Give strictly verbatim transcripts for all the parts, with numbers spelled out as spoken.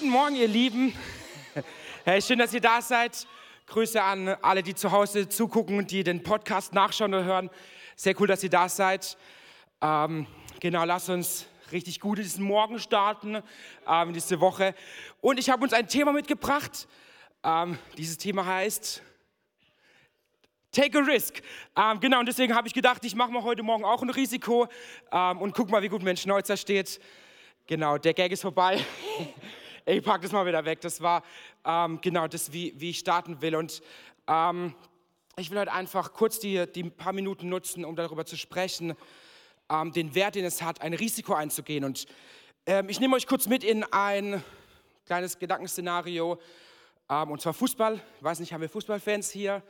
Guten Morgen, ihr Lieben. Hey, schön, dass ihr da seid. Grüße an alle, die zu Hause zugucken und die den Podcast nachschauen oder hören. Sehr cool, dass ihr da seid. Ähm, genau, lasst uns richtig gut diesen Morgen starten, ähm, diese Woche. Und ich habe uns ein Thema mitgebracht. Ähm, dieses Thema heißt Take a Risk. Ähm, genau, und deswegen habe ich gedacht, ich mache mal heute Morgen auch ein Risiko ähm, und guck mal, wie gut mein Schnäuzer steht. Genau, der Gag ist vorbei. Ich pack das mal wieder weg. Das war ähm, genau das, wie, wie ich starten will. Und ähm, ich will heute einfach kurz die, die paar Minuten nutzen, um darüber zu sprechen, ähm, den Wert, den es hat, ein Risiko einzugehen. Und ähm, ich nehme euch kurz mit in ein kleines Gedankenszenario, ähm, und zwar Fußball. Ich weiß nicht, haben wir Fußballfans hier?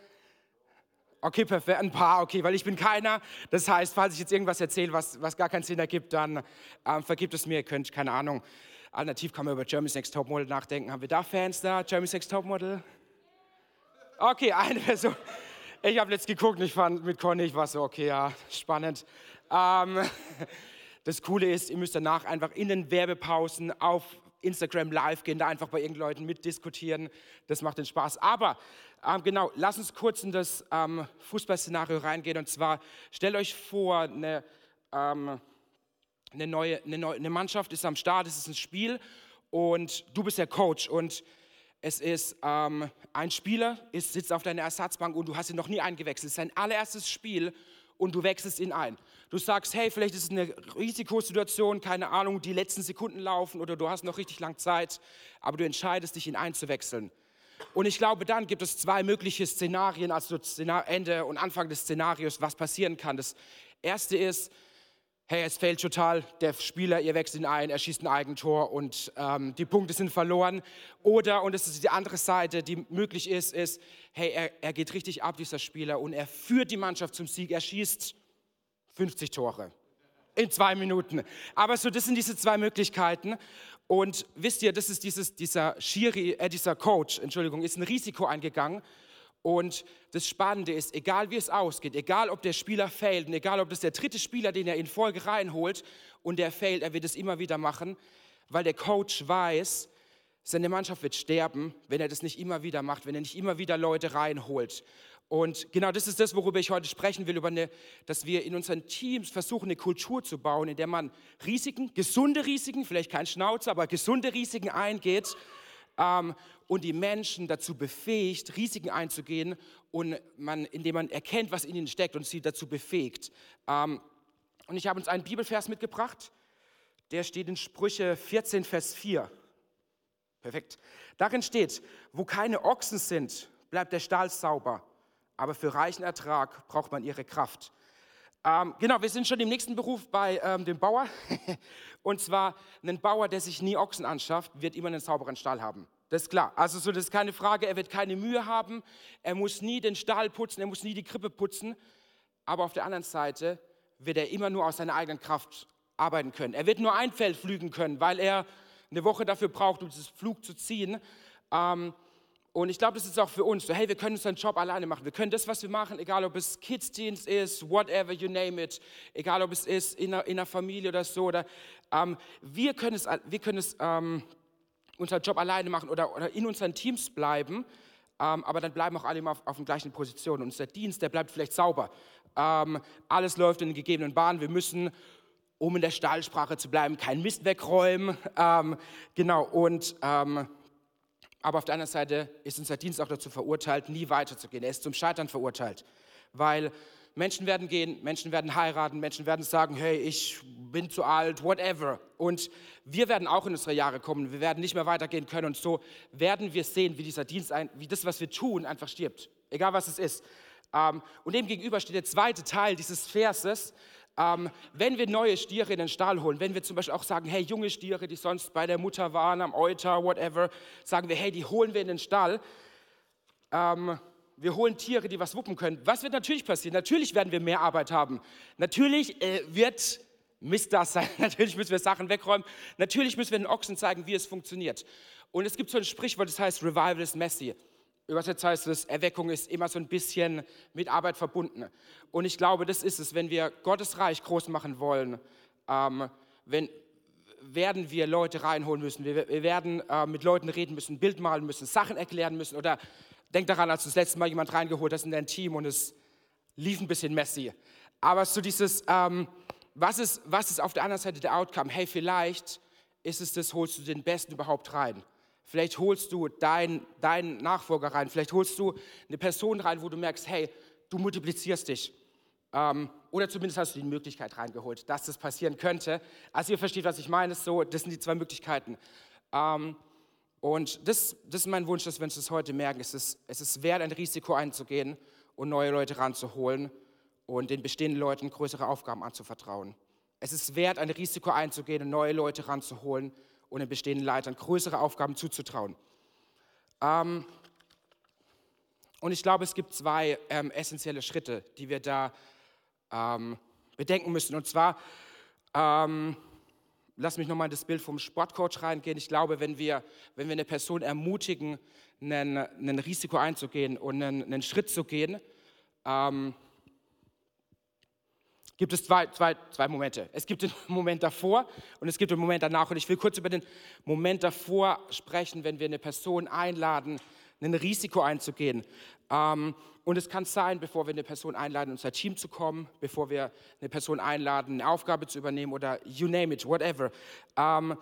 Okay, perfekt, ein paar, okay, weil ich bin keiner. Das heißt, falls ich jetzt irgendwas erzähle, was, was gar keinen Sinn ergibt, dann ähm, vergibt es mir. Ihr könnt, keine Ahnung, alternativ kann man über Germany's Next Topmodel nachdenken. Haben wir da Fans da? Germany's Next Topmodel? Okay, eine Person. Ich habe letztens geguckt und ich fand mit Conny, ich war so, okay, ja, spannend. Ähm, das Coole ist, ihr müsst danach einfach in den Werbepausen auf Instagram live gehen, da einfach bei irgendwelchen Leuten mitdiskutieren. Das macht den Spaß. Aber ähm, genau, lass uns kurz in das ähm, Fußballszenario reingehen. Und zwar, stellt euch vor, eine, ähm, eine, neue, eine, neue, eine Mannschaft ist am Start, es ist ein Spiel und du bist der Coach und es ist ähm, ein Spieler, ist, sitzt auf deiner Ersatzbank und du hast ihn noch nie eingewechselt. Es ist sein allererstes Spiel und du wechselst ihn ein. Du sagst, hey, vielleicht ist es eine Risikosituation, keine Ahnung, die letzten Sekunden laufen oder du hast noch richtig lange Zeit, aber du entscheidest dich, ihn einzuwechseln. Und ich glaube, dann gibt es zwei mögliche Szenarien, also Ende und Anfang des Szenarios, was passieren kann. Das erste ist, hey, es fehlt total, der Spieler, ihr wechselt ihn ein, er schießt ein Eigentor und ähm, die Punkte sind verloren. Oder, und das ist die andere Seite, die möglich ist, ist, hey, er, er geht richtig ab, dieser Spieler, und er führt die Mannschaft zum Sieg, er schießt fünfzig Tore in zwei Minuten. Aber so, das sind diese zwei Möglichkeiten. Und wisst ihr, das ist dieses, dieser, Schiri, äh, dieser Coach, Entschuldigung, ist ein Risiko eingegangen. Und das Spannende ist, egal wie es ausgeht, egal ob der Spieler failt und egal ob das der dritte Spieler, den er in Folge reinholt und der failt, er wird es immer wieder machen, weil der Coach weiß, seine Mannschaft wird sterben, wenn er das nicht immer wieder macht, wenn er nicht immer wieder Leute reinholt. Und genau das ist das, worüber ich heute sprechen will, über eine, dass wir in unseren Teams versuchen, eine Kultur zu bauen, in der man Risiken, gesunde Risiken, vielleicht kein Schnauzer, aber gesunde Risiken eingeht. Um, und die Menschen dazu befähigt, Risiken einzugehen, und man, indem man erkennt, was in ihnen steckt und sie dazu befähigt. Um, und ich habe uns einen Bibelvers mitgebracht, der steht in Sprüche vierzehn, Vers vier. Perfekt. Darin steht, wo keine Ochsen sind, bleibt der Stall sauber, aber für reichen Ertrag braucht man ihre Kraft. Ähm, genau, wir sind schon im nächsten Beruf bei ähm, dem Bauer. Und zwar, ein Bauer, der sich nie Ochsen anschafft, wird immer einen sauberen Stall haben. Das ist klar. Also so, das ist keine Frage. Er wird keine Mühe haben. Er muss nie den Stall putzen. Er muss nie die Krippe putzen. Aber auf der anderen Seite wird er immer nur aus seiner eigenen Kraft arbeiten können. Er wird nur ein Feld pflügen können, weil er eine Woche dafür braucht, um dieses Pflug zu ziehen. Ähm, Und ich glaube, das ist auch für uns so, hey, wir können unseren Job alleine machen. Wir können das, was wir machen, egal ob es Kids-Dienst ist, whatever, you name it, egal ob es ist in einer, in einer Familie oder so. Oder, ähm, wir können es, wir können es ähm, unseren Job alleine machen oder, oder in unseren Teams bleiben, ähm, aber dann bleiben auch alle immer auf, auf den gleichen Positionen. Und unser Dienst, der bleibt vielleicht sauber. Ähm, alles läuft in den gegebenen Bahnen. Wir müssen, um in der Stahlsprache zu bleiben, keinen Mist wegräumen. Ähm, genau, und... Ähm, Aber auf der anderen Seite ist unser Dienst auch dazu verurteilt, nie weiterzugehen. Er ist zum Scheitern verurteilt, weil Menschen werden gehen, Menschen werden heiraten, Menschen werden sagen, hey, ich bin zu alt, whatever. Und wir werden auch in unsere Jahre kommen, wir werden nicht mehr weitergehen können. Und so werden wir sehen, wie dieser Dienst, ein, wie das, was wir tun, einfach stirbt, egal was es ist. Und dem gegenüber steht der zweite Teil dieses Verses. Ähm, wenn wir neue Stiere in den Stall holen, wenn wir zum Beispiel auch sagen, hey, junge Stiere, die sonst bei der Mutter waren, am Euter, whatever, sagen wir, hey, die holen wir in den Stall. Ähm, wir holen Tiere, die was wuppen können. Was wird natürlich passieren? Natürlich werden wir mehr Arbeit haben. Natürlich äh, wird Mist da sein. Natürlich müssen wir Sachen wegräumen. Natürlich müssen wir den Ochsen zeigen, wie es funktioniert. Und es gibt so ein Sprichwort, das heißt, Revival is messy. Übersetzt heißt es, Erweckung ist immer so ein bisschen mit Arbeit verbunden. Und ich glaube, das ist es, wenn wir Gottes Reich groß machen wollen, ähm, wenn, werden wir Leute reinholen müssen. Wir, wir werden äh, mit Leuten reden müssen, ein Bild malen müssen, Sachen erklären müssen. Oder denk daran, als du das letzte Mal jemand reingeholt hast in dein Team und es lief ein bisschen messy. Aber so dieses, ähm, was ist, was ist auf der anderen Seite der Outcome? Hey, vielleicht ist es das, holst du den Besten überhaupt rein. Vielleicht holst du deinen, deinen Nachfolger rein. Vielleicht holst du eine Person rein, wo du merkst, hey, du multiplizierst dich. Ähm, oder zumindest hast du die Möglichkeit reingeholt, dass das passieren könnte. Also ihr versteht, was ich meine. So, das sind die zwei Möglichkeiten. Ähm, und das, das ist mein Wunsch, dass wir uns das heute merken. Es ist, es ist wert, ein Risiko einzugehen und neue Leute ranzuholen und den bestehenden Leuten größere Aufgaben anzuvertrauen. Es ist wert, ein Risiko einzugehen und neue Leute ranzuholen und den bestehenden Leitern größere Aufgaben zuzutrauen. Ähm, und ich glaube, es gibt zwei ähm, essentielle Schritte, die wir da ähm, bedenken müssen. Und zwar, ähm, lass mich nochmal in das Bild vom Sportcoach reingehen. Ich glaube, wenn wir, wenn wir eine Person ermutigen, einen, einen Risiko einzugehen und einen, einen Schritt zu gehen, ähm, gibt es zwei, zwei, zwei Momente. Es gibt den Moment davor und es gibt den Moment danach. Und ich will kurz über den Moment davor sprechen, wenn wir eine Person einladen, ein Risiko einzugehen. Ähm, und es kann sein, bevor wir eine Person einladen, in unser Team zu kommen, bevor wir eine Person einladen, eine Aufgabe zu übernehmen oder you name it, whatever. Ähm,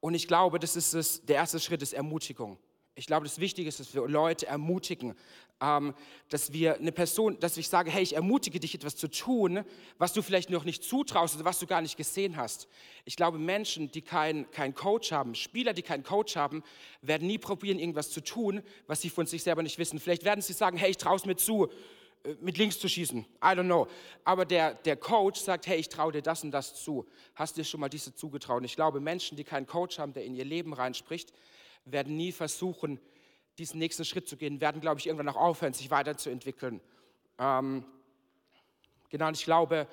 und ich glaube, das ist es, der erste Schritt ist Ermutigung. Ich glaube, das Wichtige ist, dass wir Leute ermutigen, ähm, dass wir eine Person, dass ich sage, hey, ich ermutige dich, etwas zu tun, was du vielleicht noch nicht zutraust oder was du gar nicht gesehen hast. Ich glaube, Menschen, die keinen kein Coach haben, Spieler, die keinen Coach haben, werden nie probieren, irgendwas zu tun, was sie von sich selber nicht wissen. Vielleicht werden sie sagen, hey, ich traue es mir zu, mit links zu schießen, I don't know. Aber der, der Coach sagt, hey, ich traue dir das und das zu. Hast du dir schon mal diese zugetraut? Und ich glaube, Menschen, die keinen Coach haben, der in ihr Leben reinspricht, werden nie versuchen, diesen nächsten Schritt zu gehen, werden, glaube ich, irgendwann auch aufhören, sich weiterzuentwickeln. Ähm, genau, und ich glaube,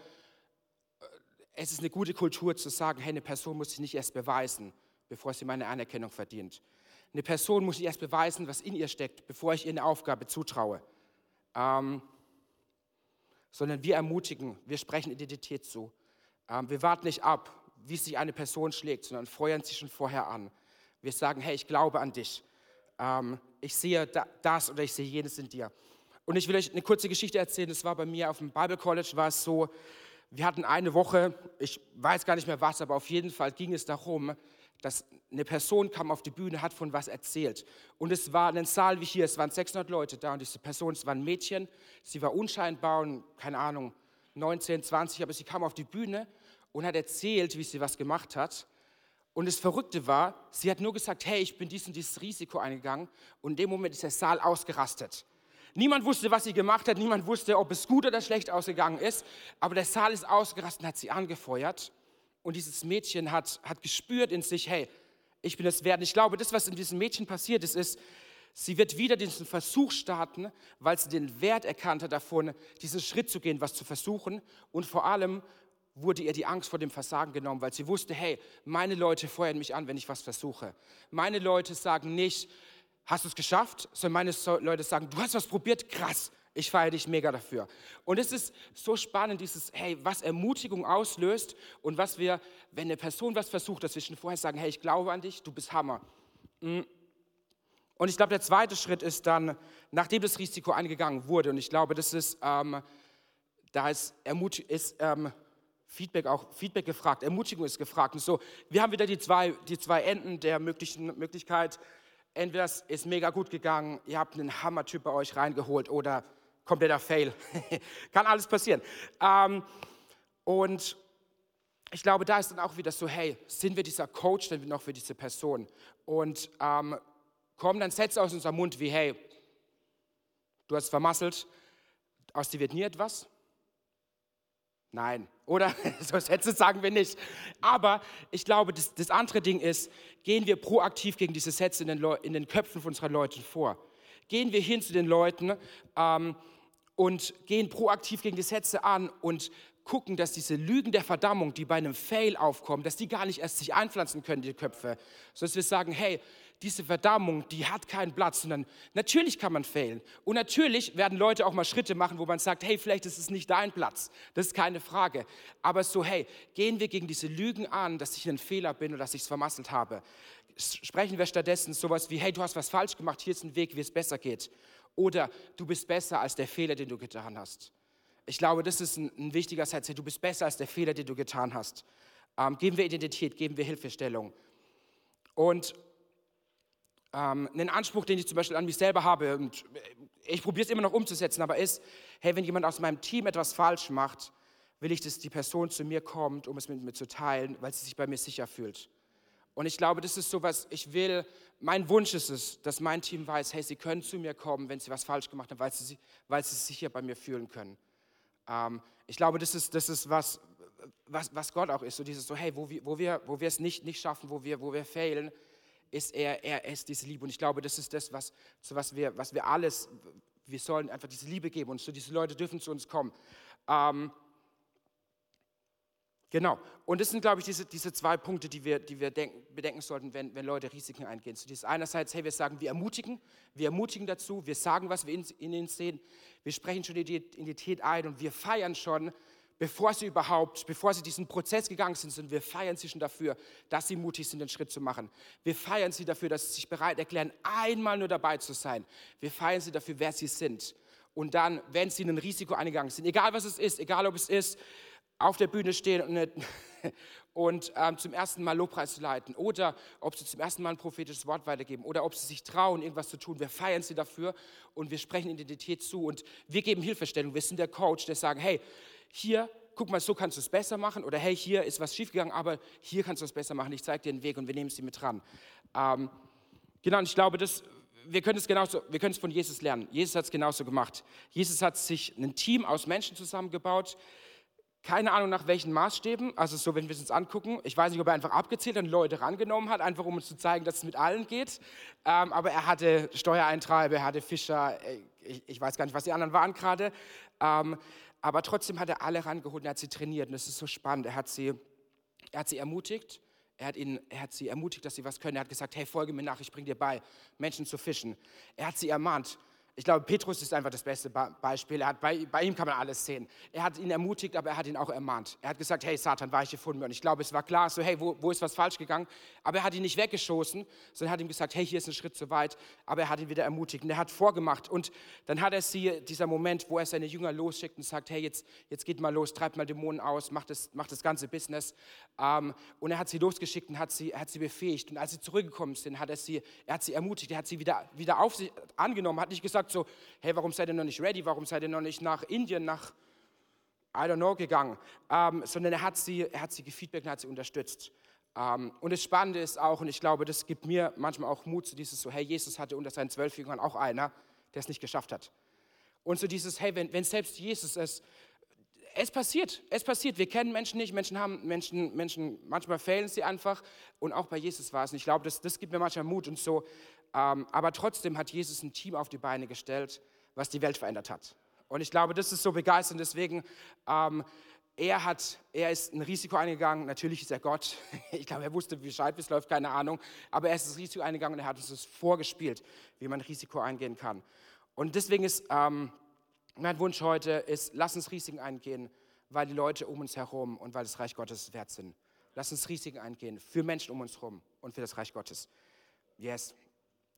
es ist eine gute Kultur zu sagen, hey, eine Person muss sich nicht erst beweisen, bevor sie meine Anerkennung verdient. Eine Person muss nicht erst beweisen, was in ihr steckt, bevor ich ihr eine Aufgabe zutraue. Ähm, sondern wir ermutigen, wir sprechen Identität zu. Ähm, wir warten nicht ab, wie sich eine Person schlägt, sondern feuern sie schon vorher an. Wir sagen, hey, ich glaube an dich. Ähm, ich sehe da, das oder ich sehe jenes in dir. Und ich will euch eine kurze Geschichte erzählen. Das war bei mir auf dem Bible College, war es so, wir hatten eine Woche, ich weiß gar nicht mehr was, aber auf jeden Fall ging es darum, dass eine Person kam auf die Bühne, hat von was erzählt. Und es war ein Saal wie hier, es waren sechshundert Leute da und diese Person, es war ein Mädchen, sie war unscheinbar und, keine Ahnung, neunzehn, zwanzig, aber sie kam auf die Bühne und hat erzählt, wie sie was gemacht hat. Und das Verrückte war, sie hat nur gesagt, hey, ich bin dies und dieses Risiko eingegangen. Und in dem Moment ist der Saal ausgerastet. Niemand wusste, was sie gemacht hat. Niemand wusste, ob es gut oder schlecht ausgegangen ist. Aber der Saal ist ausgerastet und hat sie angefeuert. Und dieses Mädchen hat, hat gespürt in sich, hey, ich bin es wert. Ich glaube, das, was in diesem Mädchen passiert ist, ist, sie wird wieder diesen Versuch starten, weil sie den Wert erkannt hat davon, diesen Schritt zu gehen, was zu versuchen. Und vor allem wurde ihr die Angst vor dem Versagen genommen, weil sie wusste, hey, meine Leute feuern mich an, wenn ich was versuche. Meine Leute sagen nicht, hast du es geschafft, sondern meine Leute sagen, du hast was probiert, krass, ich feiere dich mega dafür. Und es ist so spannend, dieses, hey, was Ermutigung auslöst und was wir, wenn eine Person was versucht, dass wir schon vorher sagen, hey, ich glaube an dich, du bist Hammer. Und ich glaube, der zweite Schritt ist dann, nachdem das Risiko eingegangen wurde, und ich glaube, das ist, ähm, da ist Ermutigung, ist, ähm, Feedback auch Feedback gefragt, Ermutigung ist gefragt. Und so, wir haben wieder die zwei, die zwei Enden der möglichen Möglichkeit. Entweder es ist mega gut gegangen, ihr habt einen Hammer-Typ bei euch reingeholt oder kompletter Fail. Kann alles passieren. Ähm, und ich glaube, da ist dann auch wieder so, hey, sind wir dieser Coach denn noch für diese Person? Und ähm, kommen dann Sätze aus unserem Mund wie, hey, du hast vermasselt, aus dir wird nie etwas. Nein, oder? So Sätze sagen wir nicht. Aber ich glaube, das, das andere Ding ist, gehen wir proaktiv gegen diese Sätze in den, Leu- in den Köpfen unserer Leute vor. Gehen wir hin zu den Leuten ähm, und gehen proaktiv gegen die Sätze an und gucken, dass diese Lügen der Verdammung, die bei einem Fail aufkommen, dass die gar nicht erst sich einpflanzen können, die Köpfe. Sodass wir sagen, hey, diese Verdammung, die hat keinen Platz. Und dann, natürlich kann man failen. Und natürlich werden Leute auch mal Schritte machen, wo man sagt, hey, vielleicht ist es nicht dein Platz. Das ist keine Frage. Aber so, hey, gehen wir gegen diese Lügen an, dass ich ein Fehler bin oder dass ich es vermasselt habe. Sprechen wir stattdessen sowas wie, hey, du hast was falsch gemacht, hier ist ein Weg, wie es besser geht. Oder du bist besser als der Fehler, den du getan hast. Ich glaube, das ist ein, ein wichtiger Satz. Du bist besser als der Fehler, den du getan hast. Ähm, geben wir Identität, geben wir Hilfestellung. Und ähm, einen Anspruch, den ich zum Beispiel an mich selber habe, und ich probiere es immer noch umzusetzen, aber ist, hey, wenn jemand aus meinem Team etwas falsch macht, will ich, dass die Person zu mir kommt, um es mit mir zu teilen, weil sie sich bei mir sicher fühlt. Und ich glaube, das ist sowas, ich will, mein Wunsch ist es, dass mein Team weiß, hey, sie können zu mir kommen, wenn sie was falsch gemacht haben, weil sie, weil sie sich sicher bei mir fühlen können. Ähm, ich glaube, das ist, das ist was, was, was Gott auch ist, so dieses, so, hey, wo, wo wir wo wir es nicht, nicht schaffen, wo wir, wo wir failen, ist er, er ist diese Liebe. Und ich glaube, das ist das, was, so was, wir, was wir alles, wir sollen einfach diese Liebe geben und so diese Leute dürfen zu uns kommen. Ähm, Genau. Und das sind, glaube ich, diese, diese zwei Punkte, die wir, die wir denk, bedenken sollten, wenn, wenn Leute Risiken eingehen. So dieses einerseits, hey, wir sagen, wir ermutigen, wir ermutigen dazu, wir sagen, was wir in, in ihnen sehen, wir sprechen schon die Identität ein und wir feiern schon, bevor sie überhaupt, bevor sie diesen Prozess gegangen sind, sind wir feiern sie schon dafür, dass sie mutig sind, den Schritt zu machen. Wir feiern sie dafür, dass sie sich bereit erklären, einmal nur dabei zu sein. Wir feiern sie dafür, wer sie sind. Und dann, wenn sie in ein Risiko eingegangen sind, egal was es ist, egal ob es ist, auf der Bühne stehen und, und ähm, zum ersten Mal Lobpreis zu leiten oder ob sie zum ersten Mal ein prophetisches Wort weitergeben oder ob sie sich trauen, irgendwas zu tun. Wir feiern sie dafür und wir sprechen Identität zu und wir geben Hilfestellung. Wir sind der Coach, der sagt, hey, hier, guck mal, so kannst du es besser machen oder hey, hier ist was schiefgegangen, aber hier kannst du es besser machen. Ich zeige dir den Weg und wir nehmen sie mit dran. Ähm, genau, und ich glaube, das... Wir können es genauso, wir können es von Jesus lernen. Jesus hat es genauso gemacht. Jesus hat sich ein Team aus Menschen zusammengebaut. Keine Ahnung, nach welchen Maßstäben. Also so, wenn wir es uns angucken. Ich weiß nicht, ob er einfach abgezählt und Leute rangenommen hat, einfach um uns zu zeigen, dass es mit allen geht. Ähm, aber er hatte Steuereintreiber, er hatte Fischer. Ich, ich weiß gar nicht, was die anderen waren gerade. Ähm, aber trotzdem hat er alle rangeholt und er hat sie trainiert. Und das ist so spannend. Er hat sie, er hat sie ermutigt. Er hat, ihn, er hat sie ermutigt, dass sie was können. Er hat gesagt, hey, folge mir nach, ich bringe dir bei, Menschen zu fischen. Er hat sie ermahnt. Ich glaube, Petrus ist einfach das beste Beispiel. Er hat, bei, bei ihm kann man alles sehen. Er hat ihn ermutigt, aber er hat ihn auch ermahnt. Er hat gesagt, hey, Satan, weiche von mir. Und ich glaube, es war klar, so, hey, wo, wo ist was falsch gegangen? Aber er hat ihn nicht weggeschossen, sondern hat ihm gesagt, hey, hier ist ein Schritt zu weit. Aber er hat ihn wieder ermutigt und er hat vorgemacht. Und dann hat er sie, dieser Moment, wo er seine Jünger losschickt und sagt, hey, jetzt, jetzt geht mal los, treibt mal Dämonen aus, macht das, macht das ganze Business. Ähm, und er hat sie losgeschickt und hat sie, hat sie befähigt. Und als sie zurückgekommen sind, hat er sie, er hat sie ermutigt, er hat sie wieder, wieder auf sich angenommen, hat nicht gesagt, so, hey, warum seid ihr noch nicht ready, warum seid ihr noch nicht nach Indien, nach, I don't know, gegangen, ähm, sondern er hat sie, er hat sie gefeedbackt und hat sie unterstützt. Ähm, und das Spannende ist auch, und ich glaube, das gibt mir manchmal auch Mut zu dieses so, hey, Jesus hatte unter seinen zwölf Jüngern auch einer, der es nicht geschafft hat. Und so dieses, hey, wenn, wenn selbst Jesus es, es passiert, es passiert, wir kennen Menschen nicht, Menschen haben, Menschen, Menschen, manchmal fehlen sie einfach und auch bei Jesus war es. Und ich glaube, das, das gibt mir manchmal Mut und so, aber trotzdem hat Jesus ein Team auf die Beine gestellt, was die Welt verändert hat. Und ich glaube, das ist so begeisternd. Deswegen, ähm, er, hat, er ist ein Risiko eingegangen. Natürlich ist er Gott. Ich glaube, er wusste Bescheid, wie es läuft, keine Ahnung. Aber er ist das Risiko eingegangen und er hat uns das vorgespielt, wie man Risiko eingehen kann. Und deswegen ist ähm, mein Wunsch heute, ist, lass uns Risiken eingehen, weil die Leute um uns herum und weil das Reich Gottes wert sind. Lass uns Risiken eingehen für Menschen um uns herum und für das Reich Gottes. Yes.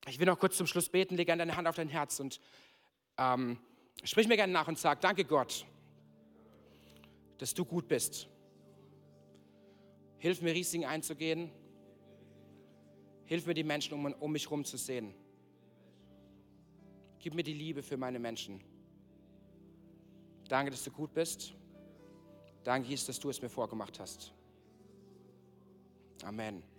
Ich will noch kurz zum Schluss beten, lege deine Hand auf dein Herz und ähm, sprich mir gerne nach und sag, danke Gott, dass du gut bist. Hilf mir, Risiken einzugehen. Hilf mir, die Menschen um, um mich herum zu sehen. Gib mir die Liebe für meine Menschen. Danke, dass du gut bist. Danke, Jesus, dass du es mir vorgemacht hast. Amen.